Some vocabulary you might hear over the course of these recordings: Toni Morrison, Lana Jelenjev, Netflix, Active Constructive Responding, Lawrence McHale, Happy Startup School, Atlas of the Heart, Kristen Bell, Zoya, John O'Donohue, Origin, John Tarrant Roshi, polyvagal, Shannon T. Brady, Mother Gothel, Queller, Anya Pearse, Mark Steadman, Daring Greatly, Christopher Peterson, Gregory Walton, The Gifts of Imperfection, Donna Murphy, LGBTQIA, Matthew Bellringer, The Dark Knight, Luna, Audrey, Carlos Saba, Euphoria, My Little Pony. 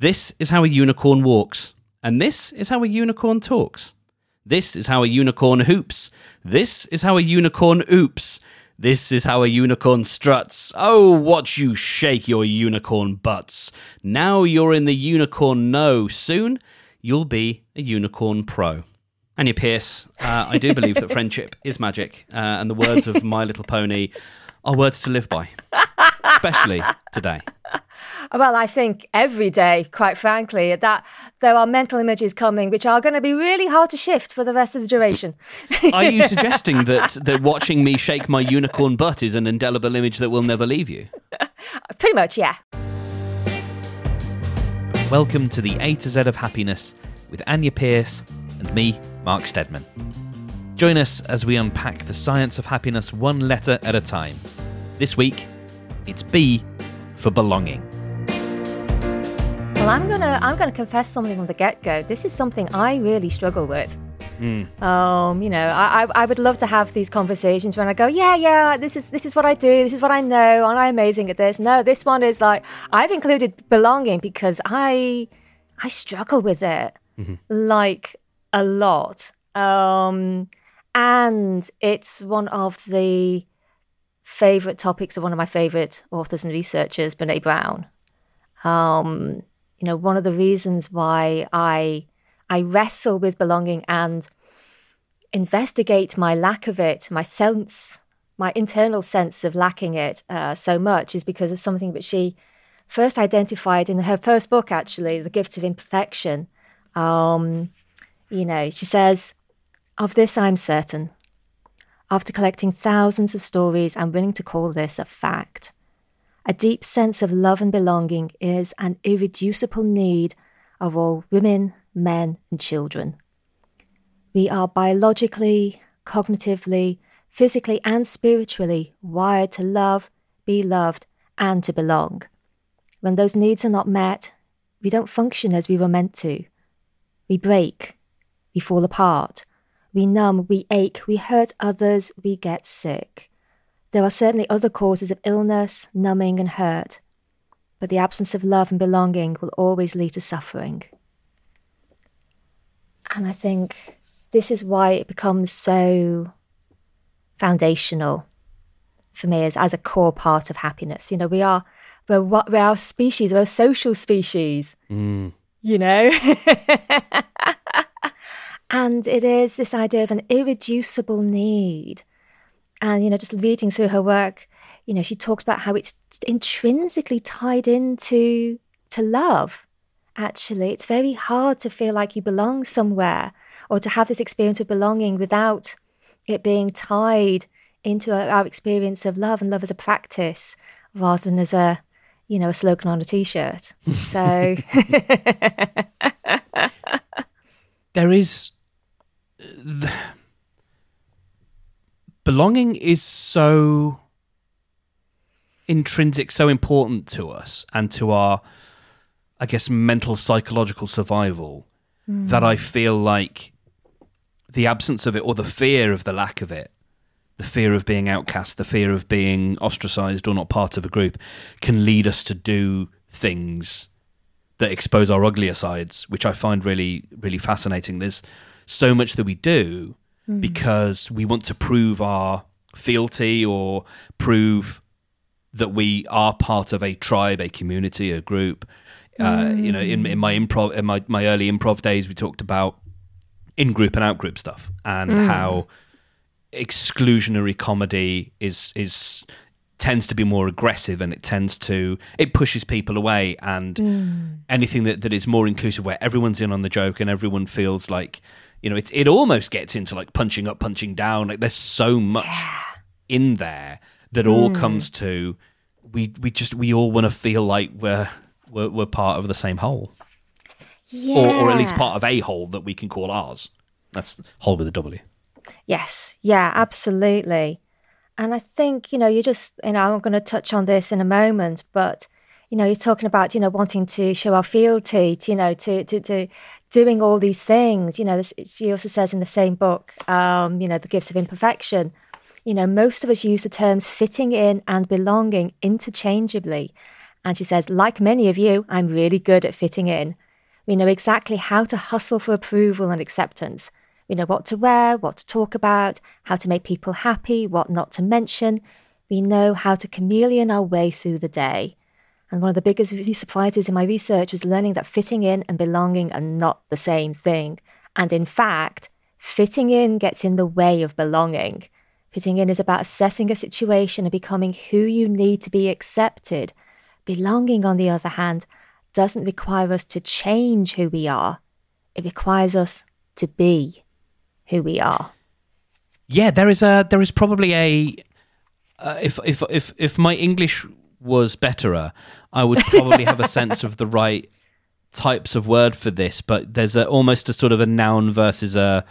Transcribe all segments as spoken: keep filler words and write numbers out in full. This is how a unicorn walks. And this is how a unicorn talks. This is how a unicorn hoops. This is how a unicorn oops. This is how a unicorn struts. Oh, watch you shake your unicorn butts. Now you're in the unicorn know. Soon you'll be a unicorn pro. Anya Pearse, uh, I do believe that friendship is magic. Uh, and the words of My Little Pony are words to live by, especially today. Well, I think every day, quite frankly, that there are mental images coming which are going to be really hard to shift for the rest of the duration. Are you suggesting that, that watching me shake my unicorn butt is an indelible image that will never leave you? Pretty much, yeah. Welcome to the A to Z of Happiness with Anya Pearse and me, Mark Steadman. Join us as we unpack the science of happiness one letter at a time. This week, it's B for belonging. Well, I'm gonna I'm gonna confess something from the get-go. This is something I really struggle with. Mm. Um, you know, I, I I would love to have these conversations when I go, yeah, yeah, this is this is what I do, this is what I know, aren't I amazing at this? No, this one is like I've included belonging because I I struggle with it mm-hmm. like a lot, um, and it's one of the favourite topics of one of my favourite authors and researchers, Brené Brown. Um, you know, one of the reasons why I I wrestle with belonging and investigate my lack of it, my sense, my internal sense of lacking it uh, so much is because of something that she first identified in her first book, actually, The Gifts of Imperfection. Um, you know, she says, "Of this I'm certain. After collecting thousands of stories, I'm willing to call this a fact. A deep sense of love and belonging is an irreducible need of all women, men, and children. We are biologically, cognitively, physically, and spiritually wired to love, be loved, and to belong. When those needs are not met, we don't function as we were meant to. We break, we fall apart. We numb, we ache, we hurt others, we get sick. There are certainly other causes of illness, numbing and hurt, but the absence of love and belonging will always lead to suffering." And I think this is why it becomes so foundational for me as, as a core part of happiness. You know, we are, we're, we're our species, we're a social species, mm. you know? And it is this idea of an irreducible need. And, you know, just reading through her work, you know, she talks about how it's intrinsically tied into to love, actually. It's very hard to feel like you belong somewhere or to have this experience of belonging without it being tied into our experience of love and love as a practice rather than as a, you know, a slogan on a T-shirt. So... There is... The... Belonging is so intrinsic, so important to us and to our, I guess, mental, psychological survival mm. that I feel like the absence of it or the fear of the lack of it, the fear of being outcast, the fear of being ostracized or not part of a group can lead us to do things that expose our uglier sides, which I find really, really fascinating. There's so much that we do because we want to prove our fealty or prove that we are part of a tribe, a community, a group. Mm. Uh, you know, in, in my improv, in my, my early improv days, we talked about in-group and out-group stuff and mm. how exclusionary comedy is is tends to be more aggressive and it tends to it pushes people away. And mm. anything that, that is more inclusive, where everyone's in on the joke and everyone feels like, you know, it, it almost gets into like punching up, punching down. Like there's so much yeah. in there that mm. all comes to we we just we all want to feel like we're, we're we're part of the same whole, yeah, or or at least part of a whole that we can call ours. That's whole with a W. Yes, yeah, absolutely. And I think you know you just you know I'm going to touch on this in a moment, but. You know, you're talking about, you know, wanting to show our fealty, to, you know, to, to, to doing all these things. You know, this, she also says in the same book, um, you know, The Gifts of Imperfection, you know, most of us use the terms fitting in and belonging interchangeably. And she says, like many of you, I'm really good at fitting in. We know exactly how to hustle for approval and acceptance. We know what to wear, what to talk about, how to make people happy, what not to mention. We know how to chameleon our way through the day. And one of the biggest surprises in my research was learning that fitting in and belonging are not the same thing. And in fact, fitting in gets in the way of belonging. Fitting in is about assessing a situation and becoming who you need to be accepted. Belonging, on the other hand, doesn't require us to change who we are. It requires us to be who we are. Yeah, there is a there is probably a uh, if if if if my English was betterer, I would probably have a sense of the right types of word for this. But there's a, almost a sort of a noun versus a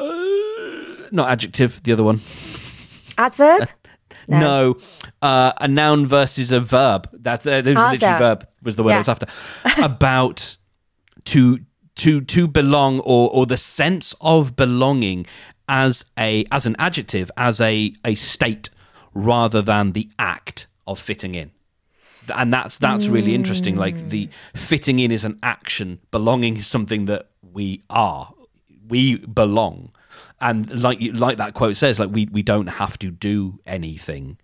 uh, not adjective. The other one, adverb. Uh, no, no uh, a noun versus a verb. That's uh, literally Arza. Verb was the word yeah. I was after. About to to to belong or or the sense of belonging as a as an adjective as a a state rather than the act of fitting in. And that's that's really interesting. Like the fitting in is an action. Belonging is something that we are. We belong. And like like that quote says, like we, we don't have to do anything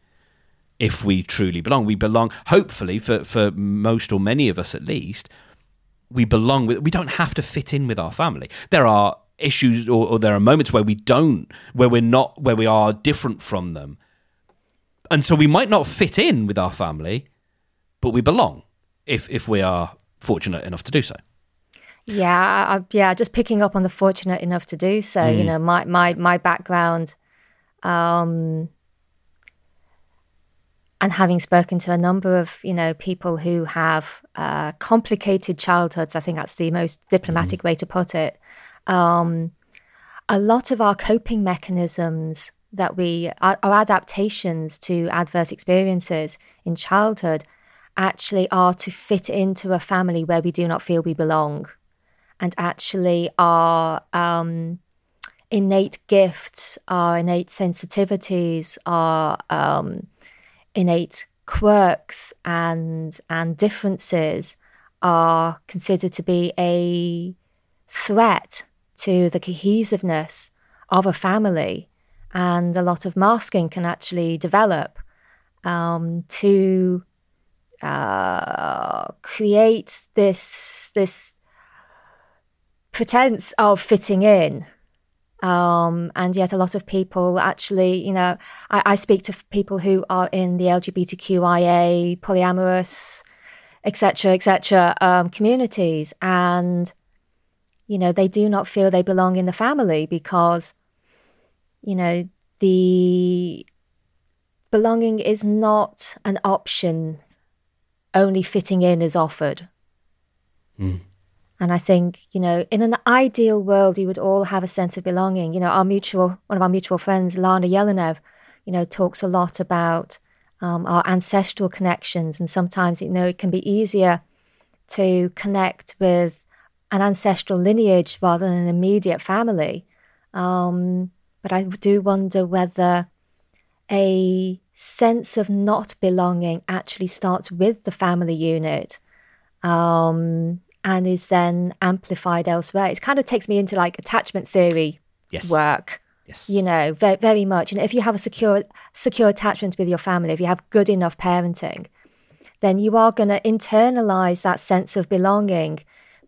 if we truly belong. We belong. Hopefully, for, for most or many of us at least, we belong with. We don't have to fit in with our family. There are issues, or, or there are moments where we don't, where we're not, where we are different from them, and so we might not fit in with our family. But we belong if if we are fortunate enough to do so. Yeah, I, yeah. Just picking up on the fortunate enough to do so. Mm. You know, my my my background, um, and having spoken to a number of you know people who have uh, complicated childhoods, I think that's the most diplomatic mm. way to put it. Um, a lot of our coping mechanisms that we our, our adaptations to adverse experiences in childhood. Actually are to fit into a family where we do not feel we belong, and actually our um, innate gifts, our innate sensitivities, our um, innate quirks and and differences are considered to be a threat to the cohesiveness of a family, and a lot of masking can actually develop um, to Uh, create this this pretense of fitting in, um, and yet a lot of people actually, you know, I, I speak to people who are in the L G B T Q I A, polyamorous, et cetera, et cetera, um, communities, and you know they do not feel they belong in the family because, you know, the belonging is not an option. Only fitting in is offered. Mm. And I think, you know, in an ideal world, we would all have a sense of belonging. You know, our mutual, one of our mutual friends, Lana Jelenjev, you know, talks a lot about um, our ancestral connections. And sometimes, you know, it can be easier to connect with an ancestral lineage rather than an immediate family. Um, but I do wonder whether a sense of not belonging actually starts with the family unit um, and is then amplified elsewhere. It kind of takes me into like attachment theory yes. work, yes. you know, very, very much. And if you have a secure, secure attachment with your family, if you have good enough parenting, then you are going to internalize that sense of belonging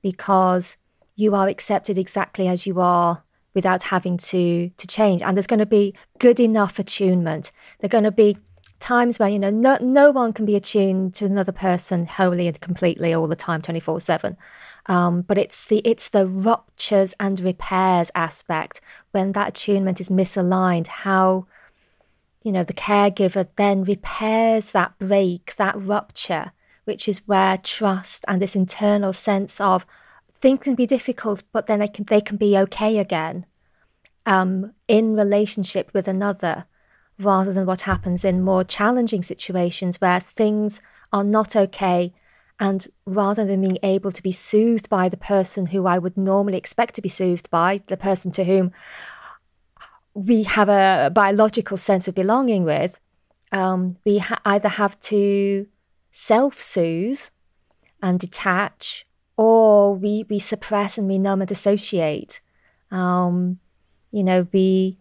because you are accepted exactly as you are without having to to change. And there's going to be good enough attunement. There are going to be times where, you know, no, no one can be attuned to another person wholly and completely all the time, twenty-four seven. Um, but it's the it's the ruptures and repairs aspect. When that attunement is misaligned, how, you know, the caregiver then repairs that break, that rupture, which is where trust and this internal sense of, things can be difficult, but then they can they can be okay again um, in relationship with another, rather than what happens in more challenging situations where things are not okay, and rather than being able to be soothed by the person who I would normally expect to be soothed by, the person to whom we have a biological sense of belonging with, um, we ha- either have to self-soothe and detach, or we, we suppress and we numb and dissociate. Um, you know, we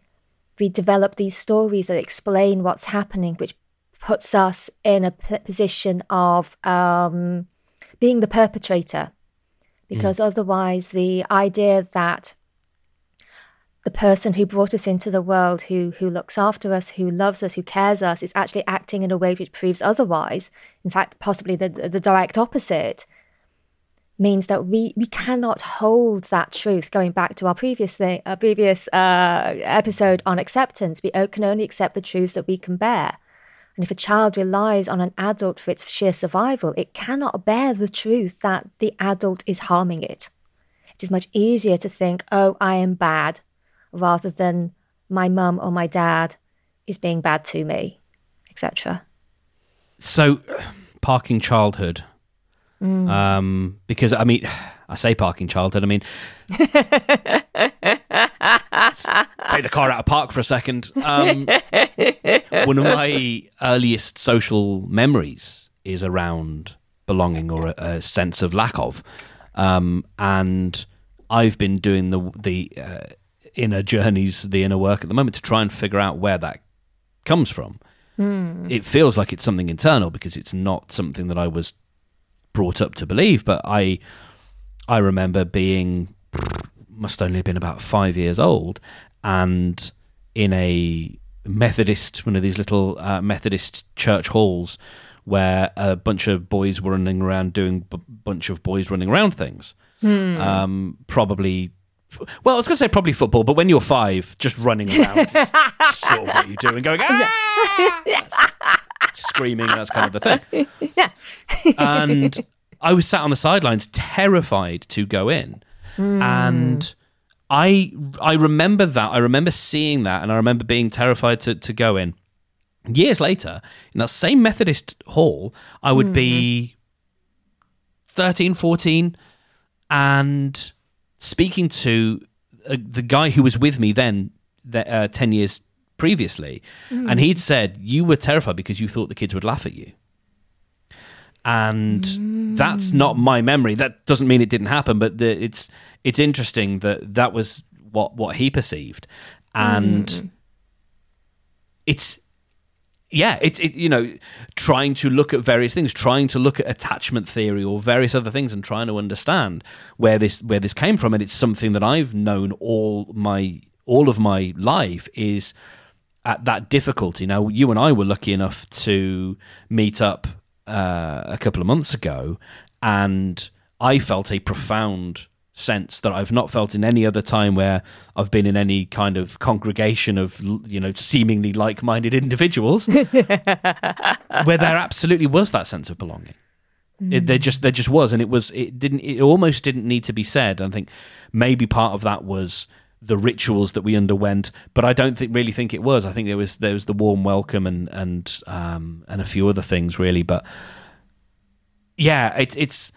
we develop these stories that explain what's happening, which puts us in a position of um, being the perpetrator, because mm. otherwise the idea that the person who brought us into the world, who who looks after us, who loves us, who cares us, is actually acting in a way which proves otherwise. In fact, possibly the the direct opposite, means that we we cannot hold that truth. Going back to our previous thing, our previous uh, episode on acceptance, we can only accept the truths that we can bear. And if a child relies on an adult for its sheer survival, it cannot bear the truth that the adult is harming it. It is much easier to think, "Oh, I am bad," rather than my mum or my dad is being bad to me, et cetera. So, parking childhood. Mm. Um, because, I mean, I say parking childhood, I mean, take the car out of park for a second. Um, one of my earliest social memories is around belonging or a, a sense of lack of. Um, and I've been doing the the uh, inner journeys, the inner work at the moment to try and figure out where that comes from. Mm. It feels like it's something internal because it's not something that I was brought up to believe, but I I remember being, must only have been about five years old, and in a Methodist, one of these little uh, Methodist church halls where a bunch of boys were running around doing a b- bunch of boys running around things. Mm. Um, probably, well, I was going to say probably football, but when you're five, just running around is sort of what you do and going, ah! That's, screaming, that's kind of the thing. Yeah. And I was sat on the sidelines terrified to go in. Mm. And I I remember that. I remember seeing that, and I remember being terrified to, to go in. Years later, in that same Methodist hall, I would mm. be thirteen, fourteen, and speaking to uh, the guy who was with me then, the, uh, ten years previously, mm. and he'd said you were terrified because you thought the kids would laugh at you, and mm. that's not my memory. That doesn't mean it didn't happen, but the, it's it's interesting that that was what what he perceived, and mm. it's yeah, it's it, you know, trying to look at various things, trying to look at attachment theory or various other things, and trying to understand where this where this came from, and it's something that I've known all my all of my life is. At that difficulty. Now, you and I were lucky enough to meet up uh, a couple of months ago, and I felt a profound sense that I've not felt in any other time where I've been in any kind of congregation of, you know, seemingly like-minded individuals, where there absolutely was that sense of belonging. Mm. It, there just there just was, and it was it didn't it almost didn't need to be said. I think maybe part of that was the rituals that we underwent, but I don't think really think it was. I think there was there was the warm welcome and and um, and a few other things really, but yeah, it's it's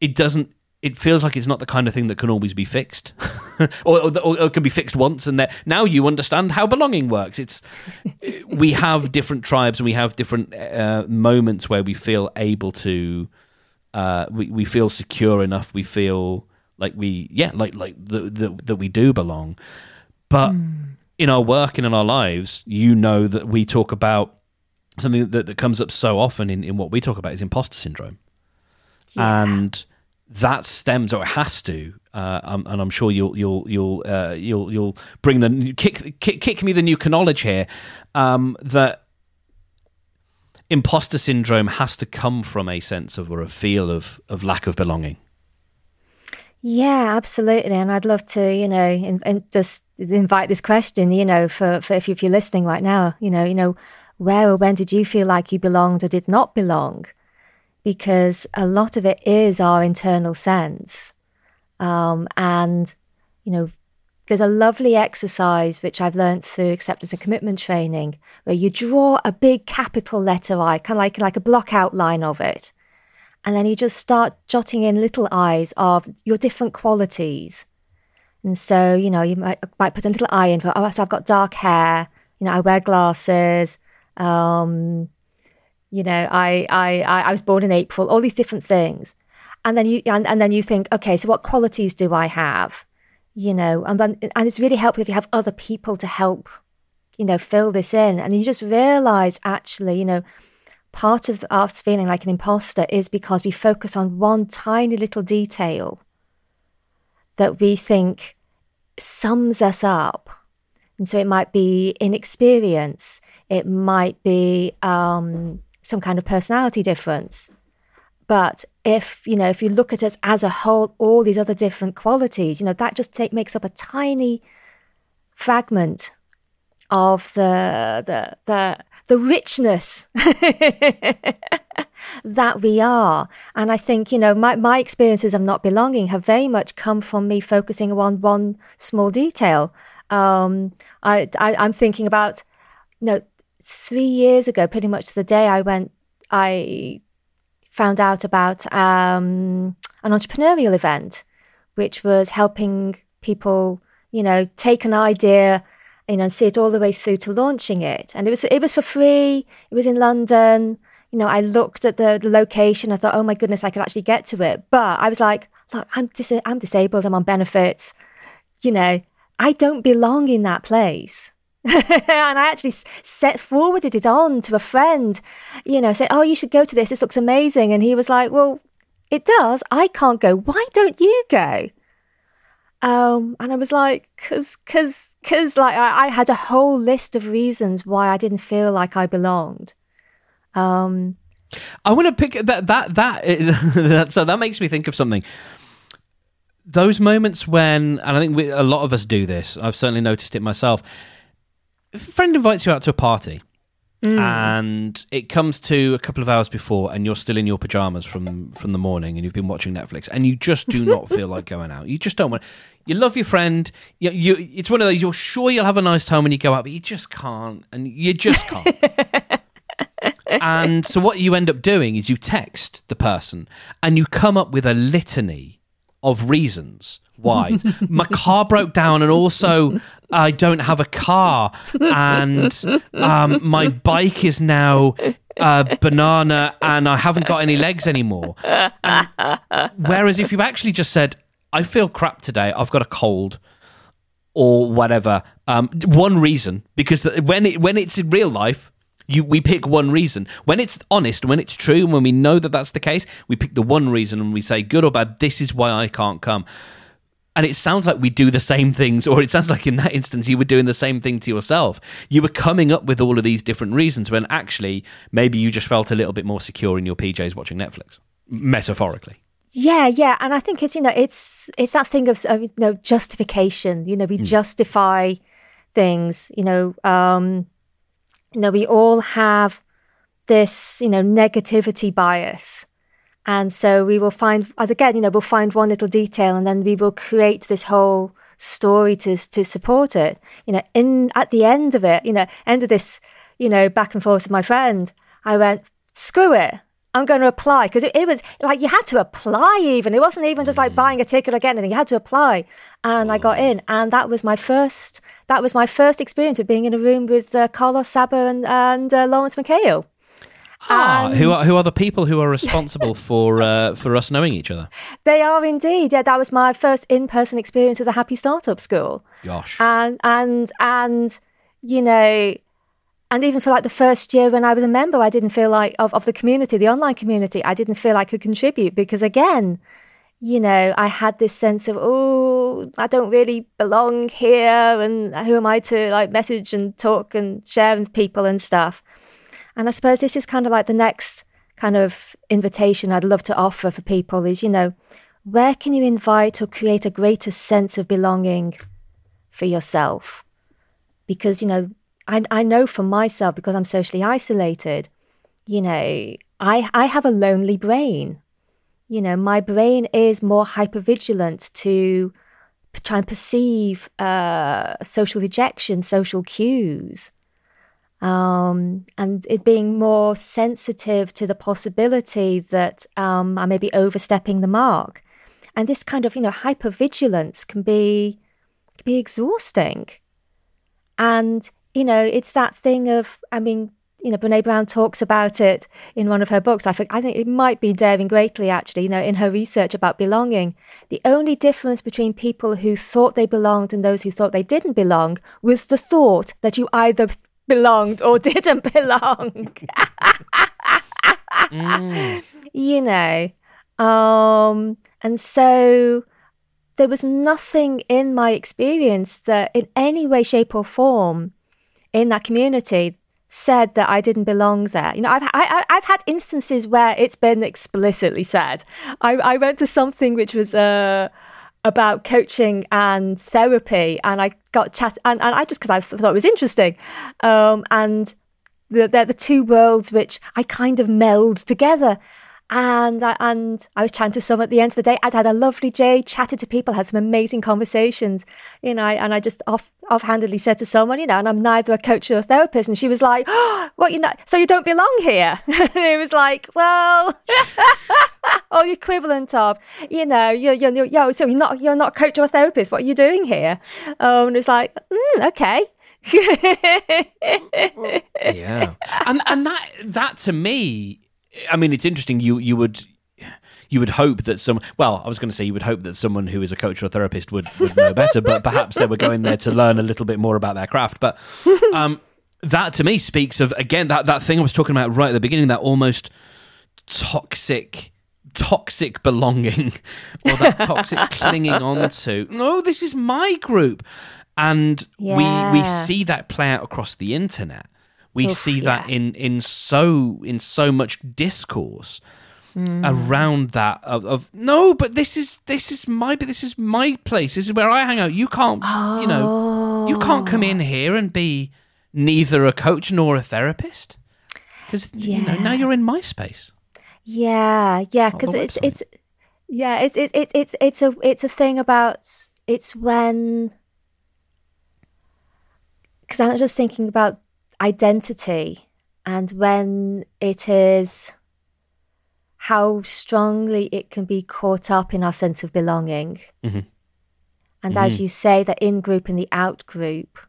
it doesn't. It feels like it's not the kind of thing that can always be fixed, or, or, or it can be fixed once and there. Now you understand how belonging works. It's we have different tribes and we have different uh, moments where we feel able to, uh, we we feel secure enough. We feel. Like we, yeah, like like the, the, that we do belong. But mm. in our work and in our lives, you know that we talk about something that, that comes up so often in, in what we talk about is imposter syndrome. Yeah. And that stems, or it has to, uh, um, and I'm sure you'll you'll you'll uh, you'll you'll bring the kick kick kick me the new knowledge here um, that imposter syndrome has to come from a sense of or a feel of of lack of belonging. Yeah, absolutely. And I'd love to, you know, and in, in just invite this question, you know, for, for if, you, if you're listening right now, you know, you know, where or when did you feel like you belonged or did not belong? Because a lot of it is our internal sense. Um, and, you know, there's a lovely exercise, which I've learned through acceptance and commitment training, where you draw a big capital letter I, kind of like, like a block outline of it. And then you just start jotting in little I's of your different qualities. And so, you know, you might, might put a little I in for, oh, so I've got dark hair, you know, I wear glasses, um, You know, I, I, I was born in April, all these different things. And then you, and, and then you think, okay, so what qualities do I have? You know, and then, and it's really helpful if you have other people to help, you know, fill this in. And you just realize actually, you know, part of us feeling like an imposter is because we focus on one tiny little detail that we think sums us up. And so it might be inexperience. It might be, um, some kind of personality difference. But if, you know, if you look at us as a whole, all these other different qualities, you know, that just take, makes up a tiny fragment of the, the, the, the richness that we are. And I think, you know, my, my experiences of not belonging have very much come from me focusing on one small detail. Um, I, I, I'm thinking about, you know, three years ago, pretty much the day I went, I found out about um, an entrepreneurial event, which was helping people, you know, take an idea, you know, and see it all the way through to launching it. And it was it was for free. It was in London. You know, I looked at the, the location. I thought, oh my goodness, I could actually get to it. But I was like, look, I'm dis- I'm disabled. I'm on benefits. You know, I don't belong in that place. And I actually set forwarded it on to a friend, you know, said, oh, you should go to this. This looks amazing. And he was like, well, it does. I can't go. Why don't you go? Um, and I was like, cause, cause, cause like I, I had a whole list of reasons why I didn't feel like I belonged. Um, I want to pick that, that, that, that, so that makes me think of something. Those moments when, and I think we, a lot of us do this, I've certainly noticed it myself. If a friend invites you out to a party mm. and it comes to a couple of hours before and you're still in your pajamas from, from the morning and you've been watching Netflix and you just do not feel like going out. You just don't want to. You love your friend. You, you, it's one of those, you're sure you'll have a nice time when you go out, but you just can't. And you just can't. And so what you end up doing is you text the person and you come up with a litany of reasons why my car broke down, and also I don't have a car, and um, my bike is now a banana, and I haven't got any legs anymore. And whereas if you actually just said, I feel crap today, I've got a cold or whatever, um, one reason, because when it, when it's in real life, You, we pick one reason. When it's honest, when it's true, and when we know that that's the case, we pick the one reason and we say, good or bad, this is why I can't come. And it sounds like we do the same things, or it sounds like in that instance you were doing the same thing to yourself. You were coming up with all of these different reasons when actually maybe you just felt a little bit more secure in your P Js watching Netflix, metaphorically. Yeah, yeah. And I think it's, you know, it's it's that thing of, of you know, justification. You know, we mm. justify things, you know, um... You know, we all have this, you know, negativity bias. And so we will find, as again, you know, we'll find one little detail and then we will create this whole story to to support it. You know, in at the end of it, you know, end of this, you know, back and forth with my friend, I went, screw it. I'm going to apply. Because it, it was like, you had to apply even. It wasn't even just like buying a ticket or getting anything. You had to apply. And I got in. And that was my first... That was my first experience of being in a room with uh, Carlos Saba and, and uh, Lawrence McHale. Ah, and... who are who are the people who are responsible for uh, for us knowing each other? They are indeed. Yeah, that was my first in-person experience at the Happy Startup School. Gosh, and and and you know, and even for like the first year when I was a member, I didn't feel like of, of the community, the online community. I didn't feel I could contribute because again. You know, I had this sense of, oh, I don't really belong here. And who am I to like message and talk and share with people and stuff? And I suppose this is kind of like the next kind of invitation I'd love to offer for people is, you know, where can you invite or create a greater sense of belonging for yourself? Because, you know, I, I know for myself, because I'm socially isolated, you know, I, I have a lonely brain. You know, my brain is more hypervigilant to p- try and perceive uh, social rejection, social cues, um, and it being more sensitive to the possibility that um, I may be overstepping the mark. And this kind of, you know, hypervigilance can be can be exhausting. And, you know, it's that thing of, I mean, you know, Brené Brown talks about it in one of her books. I think, I think it might be Daring Greatly, actually, you know, in her research about belonging. The only difference between people who thought they belonged and those who thought they didn't belong was the thought that you either belonged or didn't belong. mm. You know, um, and so there was nothing in my experience that in any way, shape or form in that community said that I didn't belong there. You know, I've I, I've had instances where it's been explicitly said. I, I went to something which was uh, about coaching and therapy, and I got chat, and, and I just because I thought it was interesting, um, and the, they're the two worlds which I kind of meld together. And I, and I was chatting to someone at the end of the day. I'd had a lovely day, chatted to people, had some amazing conversations, you know, and I just off, offhandedly said to someone, you know, and I'm neither a coach or a therapist. And she was like, oh, what, you know, so you don't belong here. And it was like, well, or the equivalent of, you know, you're, you're, you're, you're, so you're not, you're not a coach or a therapist. What are you doing here? Um, and it was like, mm, okay. Yeah. And, and that, that to me, I mean, it's interesting. You you would you would hope that some. Well, I was going to say you would hope that someone who is a coach or a therapist would, would know better, but perhaps they were going there to learn a little bit more about their craft. But um, that to me speaks of again that, that thing I was talking about right at the beginning, that almost toxic toxic belonging or that toxic clinging on to. No, this is my group, and yeah. we we see that play out across the internet. We Oof, see that yeah. in, in so in so much discourse mm. around that of, of no, but this is this is my this is my place. This is where I hang out. You can't oh. you know you can't come in here and be neither a coach nor a therapist because yeah. you know, now you're in my space. Yeah, yeah, because it's it's yeah it's it's it, it's it's a it's a thing about it's when because I'm just thinking about identity and when it is how strongly it can be caught up in our sense of belonging. Mm-hmm. And mm-hmm. as you say, the in-group and the out-group,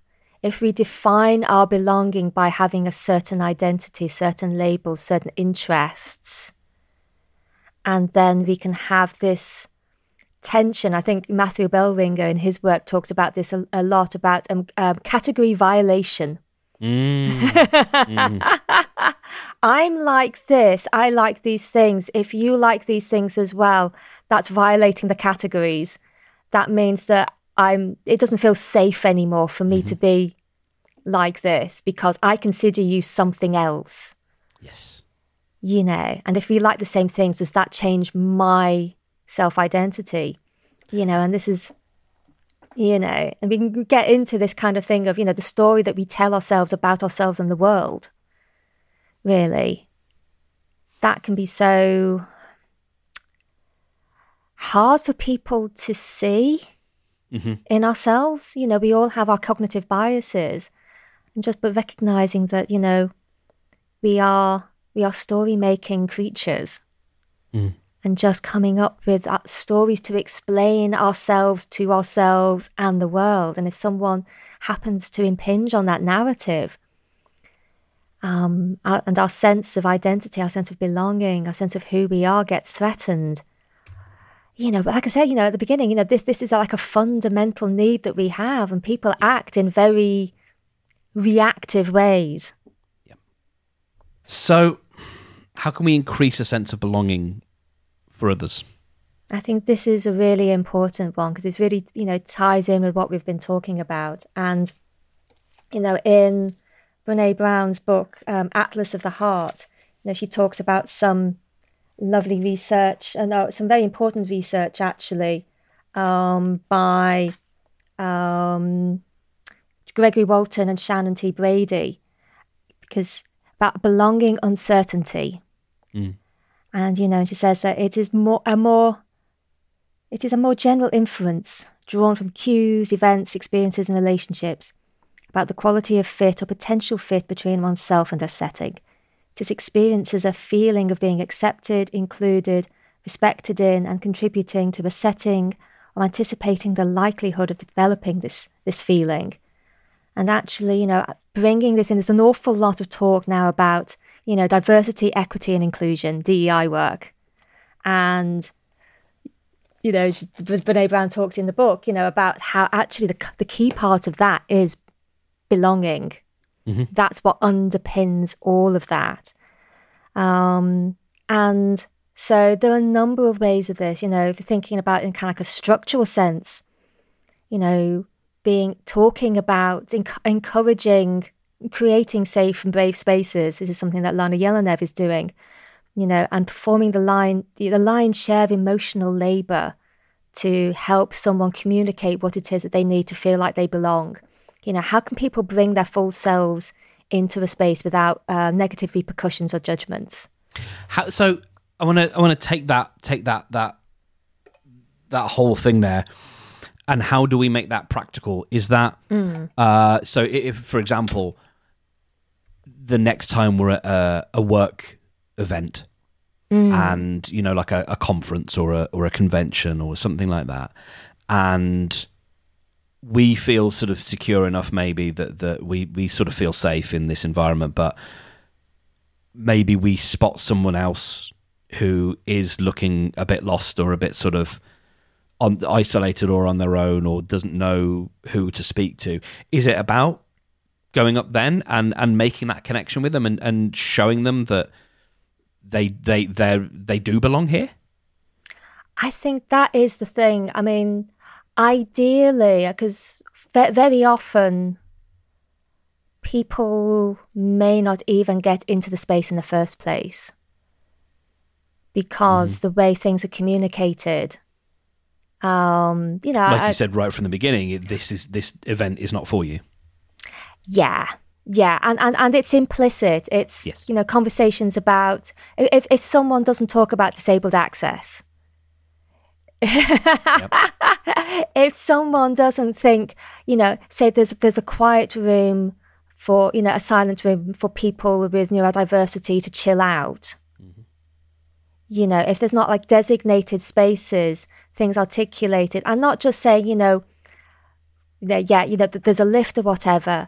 if we define our belonging by having a certain identity, certain labels, certain interests, and then we can have this tension. I think Matthew Bellringer in his work talks about this a, a lot, about um, um, category violation. Mm. Mm. I'm like this, I like these things. If you like these things as well, that's violating the categories. That means that I'm it doesn't feel safe anymore for me mm-hmm. to be like this because I consider you something else. Yes. You know, and if we like the same things, does that change my self-identity? You know, and this is You know, and we can get into this kind of thing of, you know, the story that we tell ourselves about ourselves and the world, really. That can be so hard for people to see mm-hmm. in ourselves. You know, we all have our cognitive biases. And just but recognizing that, you know, we are we are story-making creatures. Mm. And just coming up with stories to explain ourselves to ourselves and the world. And if someone happens to impinge on that narrative, um, our, and our sense of identity, our sense of belonging, our sense of who we are gets threatened, you know, but like I said, you know, at the beginning, you know, this this is like a fundamental need that we have, and people act in very reactive ways. Yeah. So how can we increase a sense of belonging for others? I think this is a really important one because it's really, you know, ties in with what we've been talking about. And, you know, in Brené Brown's book, um, Atlas of the Heart, you know, she talks about some lovely research and uh, some very important research actually um, by um, Gregory Walton and Shannon T. Brady because about belonging uncertainty. Mm. And, you know, she says that it is more a more, it is a more general inference drawn from cues, events, experiences and relationships about the quality of fit or potential fit between oneself and a setting. It is experienced as a feeling of being accepted, included, respected in and contributing to a setting or anticipating the likelihood of developing this, this feeling. And actually, you know, bringing this in, there's an awful lot of talk now about, you know, diversity, equity and inclusion, D E I work. And, you know, Brené Brown talks in the book, you know, about how actually the, the key part of that is belonging. Mm-hmm. That's what underpins all of that. Um, and so there are a number of ways of this, you know, if you're thinking about in kind of like a structural sense, you know, being talking about enc- encouraging, creating safe and brave spaces. This is something that Lana Jelenjev is doing, you know, and performing the line, the, the lion's share of emotional labor to help someone communicate what it is that they need to feel like they belong. You know, how can people bring their full selves into a space without uh, negative repercussions or judgments? How, so I want to I want to take that take that that that whole thing there. And how do we make that practical? Is that, mm. uh, so if, for example, the next time we're at a, a work event mm. and, you know, like a, a conference or a, or a convention or something like that, and we feel sort of secure enough maybe that, that we, we sort of feel safe in this environment, but maybe we spot someone else who is looking a bit lost or a bit sort of, on isolated or on their own or doesn't know who to speak to. Is it about going up then and, and making that connection with them and, and showing them that they they they they do belong here? I think that is the thing. I mean, ideally, because very often people may not even get into the space in the first place because mm. the way things are communicated, Um, you know, like you I, said right from the beginning, this is this event is not for you. Yeah, yeah, and and, and it's implicit. It's yes. you know, conversations about if if someone doesn't talk about disabled access, yep. if someone doesn't think, you know, say there's there's a quiet room for you know a silent room for people with neurodiversity to chill out. You know, if there's not like designated spaces, things articulated, and not just saying, you know, yeah, you know, there's a lift or whatever,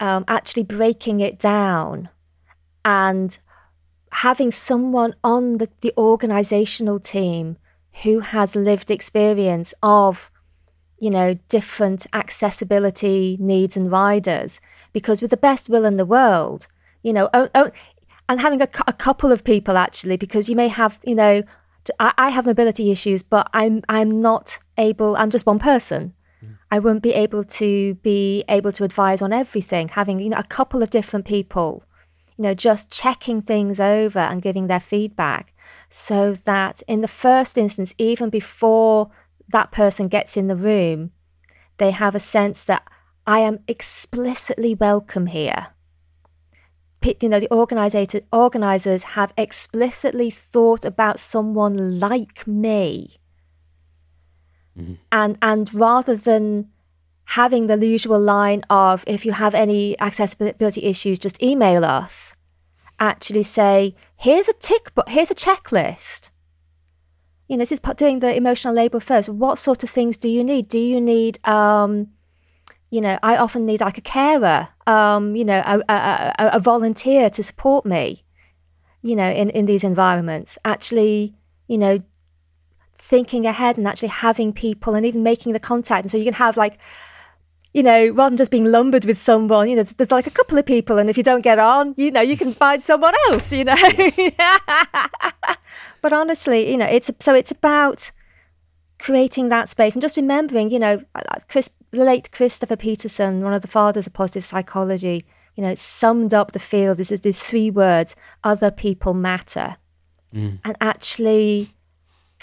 um, actually breaking it down and having someone on the, the organizational team who has lived experience of, you know, different accessibility needs and riders, because with the best will in the world, you know, oh, oh, and having a, a couple of people actually, because you may have, you know, I, I have mobility issues, but I'm I'm not able, I'm just one person. Mm. I wouldn't be able to be able to advise on everything. Having, you know, a couple of different people, you know, just checking things over and giving their feedback so that in the first instance, even before that person gets in the room, they have a sense that I am explicitly welcome here. You know, the organizer, organizers have explicitly thought about someone like me. Mm-hmm. And and rather than having the usual line of, if you have any accessibility issues, just email us, actually say, here's a tick, but here's a checklist. You know, this is doing the emotional labor first. What sort of things do you need? Do you need... Um, You know, I often need like a carer, um, you know, a, a, a, a volunteer to support me, you know, in, in these environments. Actually, you know, thinking ahead and actually having people and even making the contact. And so you can have like, you know, rather than just being lumbered with someone, you know, there's like a couple of people. And if you don't get on, you know, you can find someone else, you know. Yes. But honestly, you know, it's so it's about creating that space and just remembering, you know, Chris. The late Christopher Peterson, one of the fathers of positive psychology, you know, summed up the field as these three words: other people matter. Mm. And actually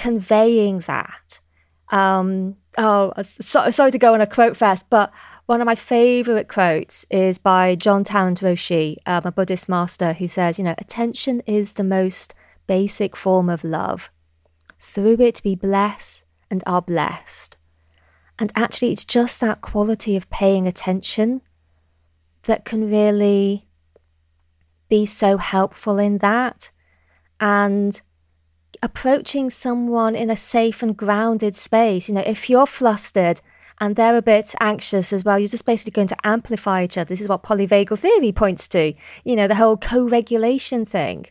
conveying that. Um, oh, so, sorry to go on a quote fest, but one of my favourite quotes is by John Tarrant Roshi, um, a Buddhist master, who says, you know, attention is the most basic form of love. Through it we bless and are blessed. And actually, it's just that quality of paying attention that can really be so helpful in that. And approaching someone in a safe and grounded space, you know, if you're flustered and they're a bit anxious as well. You're just basically going to amplify each other. This is what polyvagal theory points to, you know, the whole co-regulation thing.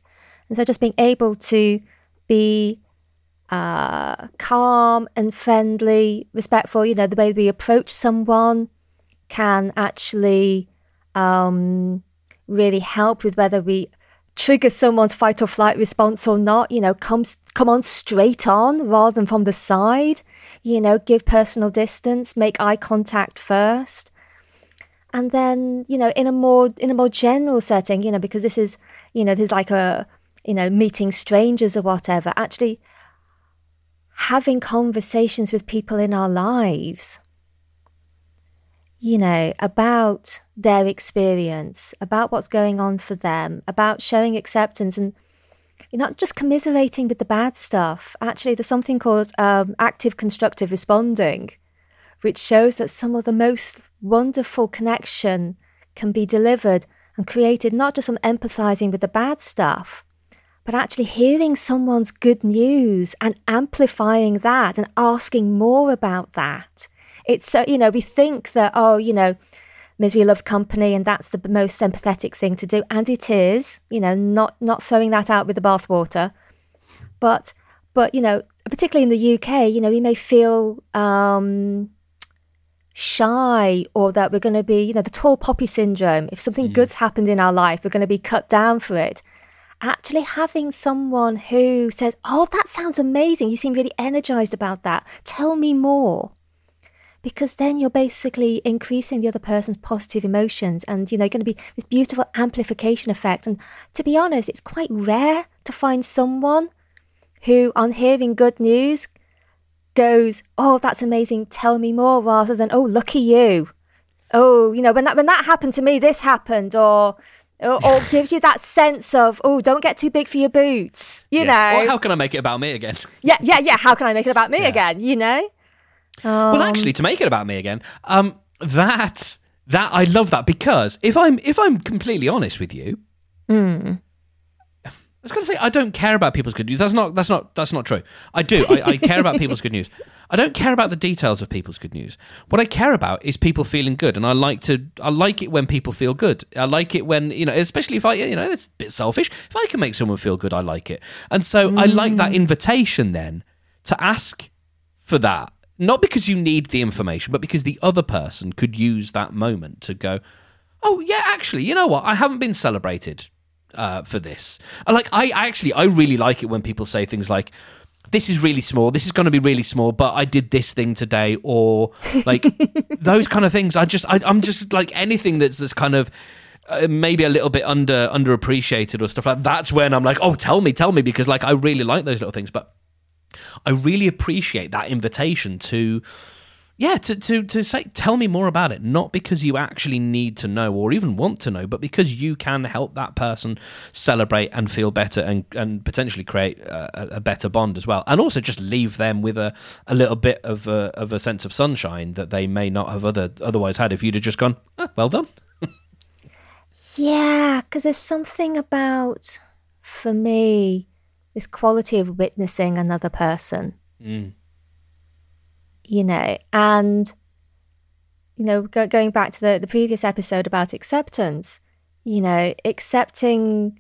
And so just being able to be uh, calm and friendly, respectful, you know, the way we approach someone can actually um, really help with whether we trigger someone's fight or flight response or not. You know, come, come on straight on rather than from the side. You know, give personal distance, make eye contact first. And then, you know, in a more in a more general setting, you know, because this is, you know, this is like a, you know, meeting strangers or whatever, actually having conversations with people in our lives, you know, about their experience, about what's going on for them, about showing acceptance and you're not just commiserating with the bad stuff. Actually, there's something called um, Active Constructive Responding, which shows that some of the most wonderful connection can be delivered and created not just from empathizing with the bad stuff, but actually hearing someone's good news and amplifying that and asking more about that. It's so, you know, we think that, oh, you know, misery loves company and that's the most empathetic thing to do. And it is, you know, not not throwing that out with the bathwater. But, but you know, particularly in the U K, you know, we may feel um, shy or that we're going to be, you know, the tall poppy syndrome. If something mm. good's happened in our life, we're going to be cut down for it. Actually having someone who says, oh, that sounds amazing. You seem really energized about that. Tell me more. Because then you're basically increasing the other person's positive emotions and, you know, going to be this beautiful amplification effect. And to be honest, it's quite rare to find someone who, on hearing good news, goes, oh, that's amazing, tell me more, rather than, oh, lucky you. Oh, you know, when that when that happened to me, this happened, or... Or, or gives you that sense of, oh, don't get too big for your boots, you yes. know. Or how can I make it about me again? yeah, yeah, yeah. How can I make it about me yeah. again, you know? Um, well, actually, to make it about me again, um, that that I love that because if I'm if I'm completely honest with you, mm. I was going to say I don't care about people's good news. That's not that's not that's not true. I do. I, I care about people's good news. I don't care about the details of people's good news. What I care about is people feeling good, and I like to. I like it when people feel good. I like it when, you know, especially if I, you know, it's a bit selfish. If I can make someone feel good, I like it. And so mm. I like that invitation then to ask for that, not because you need the information, but because the other person could use that moment to go, oh yeah, actually, you know what? I haven't been celebrated uh, for this. And like I, I actually, I really like it when people say things like, this is really small, this is going to be really small, but I did this thing today, or like those kind of things. I just, I, I'm just like anything that's that's kind of uh, maybe a little bit under underappreciated or stuff like that. That's when I'm like, oh, tell me, tell me, because like I really like those little things, but I really appreciate that invitation to, yeah, to to to say, tell me more about it, not because you actually need to know or even want to know, but because you can help that person celebrate and feel better and, and potentially create a, a better bond as well. And also just leave them with a, a little bit of a, of a sense of sunshine that they may not have other otherwise had if you'd have just gone, ah, well done. Yeah, because there's something about, for me, this quality of witnessing another person. Mm. You know, and, you know, go, going back to the, the previous episode about acceptance, you know, accepting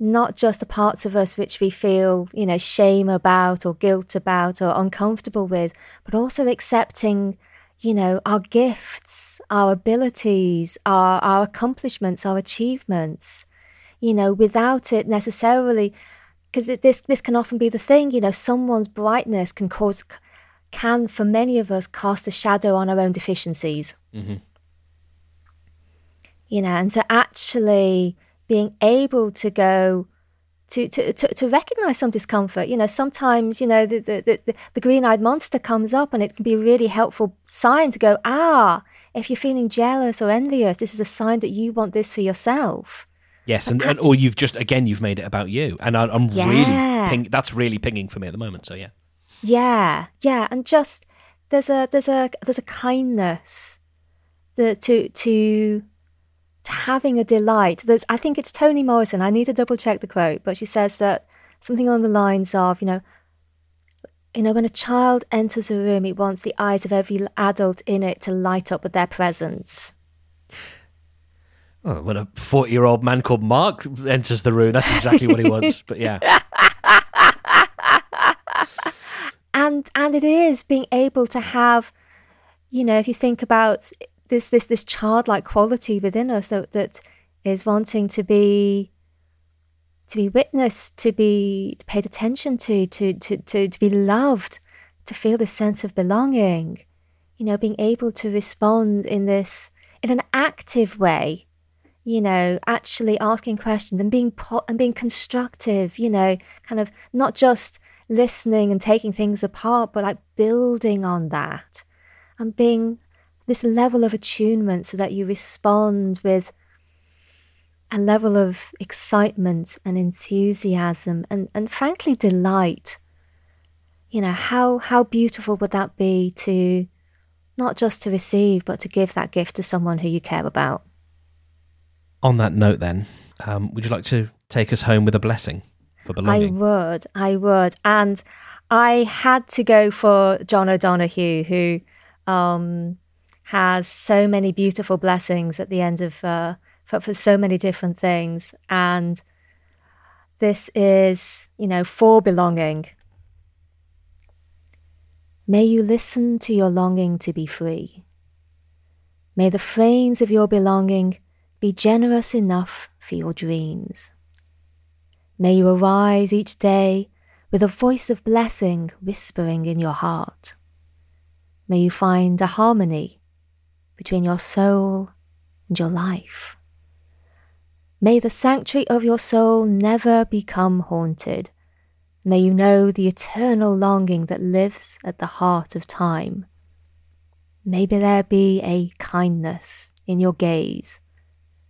not just the parts of us which we feel, you know, shame about or guilt about or uncomfortable with, but also accepting, you know, our gifts, our abilities, our, our accomplishments, our achievements, you know, without it necessarily, because this, this can often be the thing, you know, someone's brightness can cause... can, for many of us, cast a shadow on our own deficiencies. Mm-hmm. You know, and so actually being able to go to to to, to recognize some discomfort. You know, sometimes, you know, the, the, the, the green-eyed monster comes up and it can be a really helpful sign to go, ah, if you're feeling jealous or envious, this is a sign that you want this for yourself. Yes, and, and or you've just, again, you've made it about you. And I, I'm yeah. really, ping, that's really pinging for me at the moment, so yeah. Yeah, yeah, and just there's a there's a there's a kindness that to to to having a delight. There's, I think it's Toni Morrison. I need to double check the quote, but she says that something along the lines of, you know, You know, when a child enters a room, it wants the eyes of every adult in it to light up with their presence. Well, when a forty-year-old man called Mark enters the room, that's exactly what he wants. But yeah. And and it is being able to have, you know, if you think about this this this childlike quality within us that, that is wanting to be to be witnessed, to be paid attention to, to, to, to, to be loved, to feel this sense of belonging, you know, being able to respond in this, in an active way, you know, actually asking questions and being po- and being constructive, you know, kind of not just listening and taking things apart, but like building on that and being this level of attunement so that you respond with a level of excitement and enthusiasm and, and frankly, delight. You know, how how beautiful would that be to not just to receive, but to give that gift to someone who you care about? On that note then, um, would you like to take us home with a blessing for belonging? I would, I would. And I had to go for John O'Donohue, who um, has so many beautiful blessings at the end of... Uh, For, for so many different things. And this is, you know, for belonging. May you listen to your longing to be free. May the frames of your belonging be generous enough for your dreams. May you arise each day with a voice of blessing whispering in your heart. May you find a harmony between your soul and your life. May the sanctuary of your soul never become haunted. May you know the eternal longing that lives at the heart of time. May there be a kindness in your gaze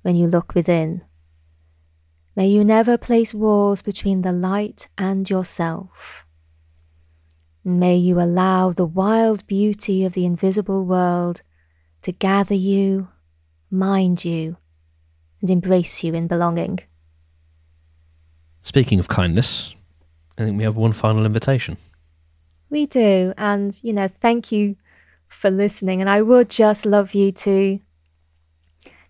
when you look within. May you never place walls between the light and yourself. May you allow the wild beauty of the invisible world to gather you, mind you, and embrace you in belonging. Speaking of kindness, I think we have one final invitation. We do. And, you know, thank you for listening. And I would just love you to,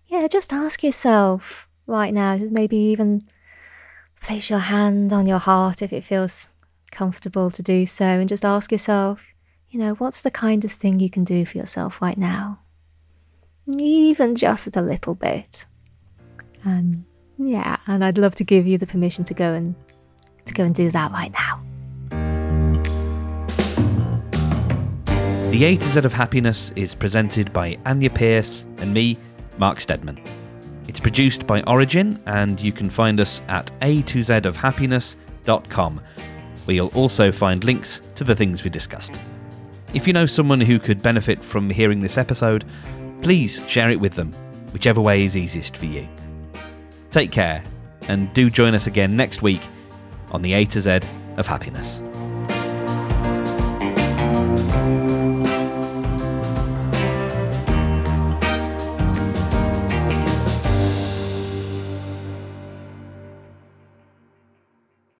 yeah, just ask yourself right now, maybe even place your hand on your heart if it feels comfortable to do so. And just ask yourself, you know, what's the kindest thing you can do for yourself right now? Even just a little bit. And yeah, and I'd love to give you the permission to go and to go and do that right now. The A to Z of Happiness is presented by Anya Pearse and me, Mark Steadman. It's produced by Origin, and you can find us at a to z of happiness dot com, where you'll also find links to the things we discussed. If you know someone who could benefit from hearing this episode, please share it with them, whichever way is easiest for you. Take care, and do join us again next week on the A to Z of Happiness.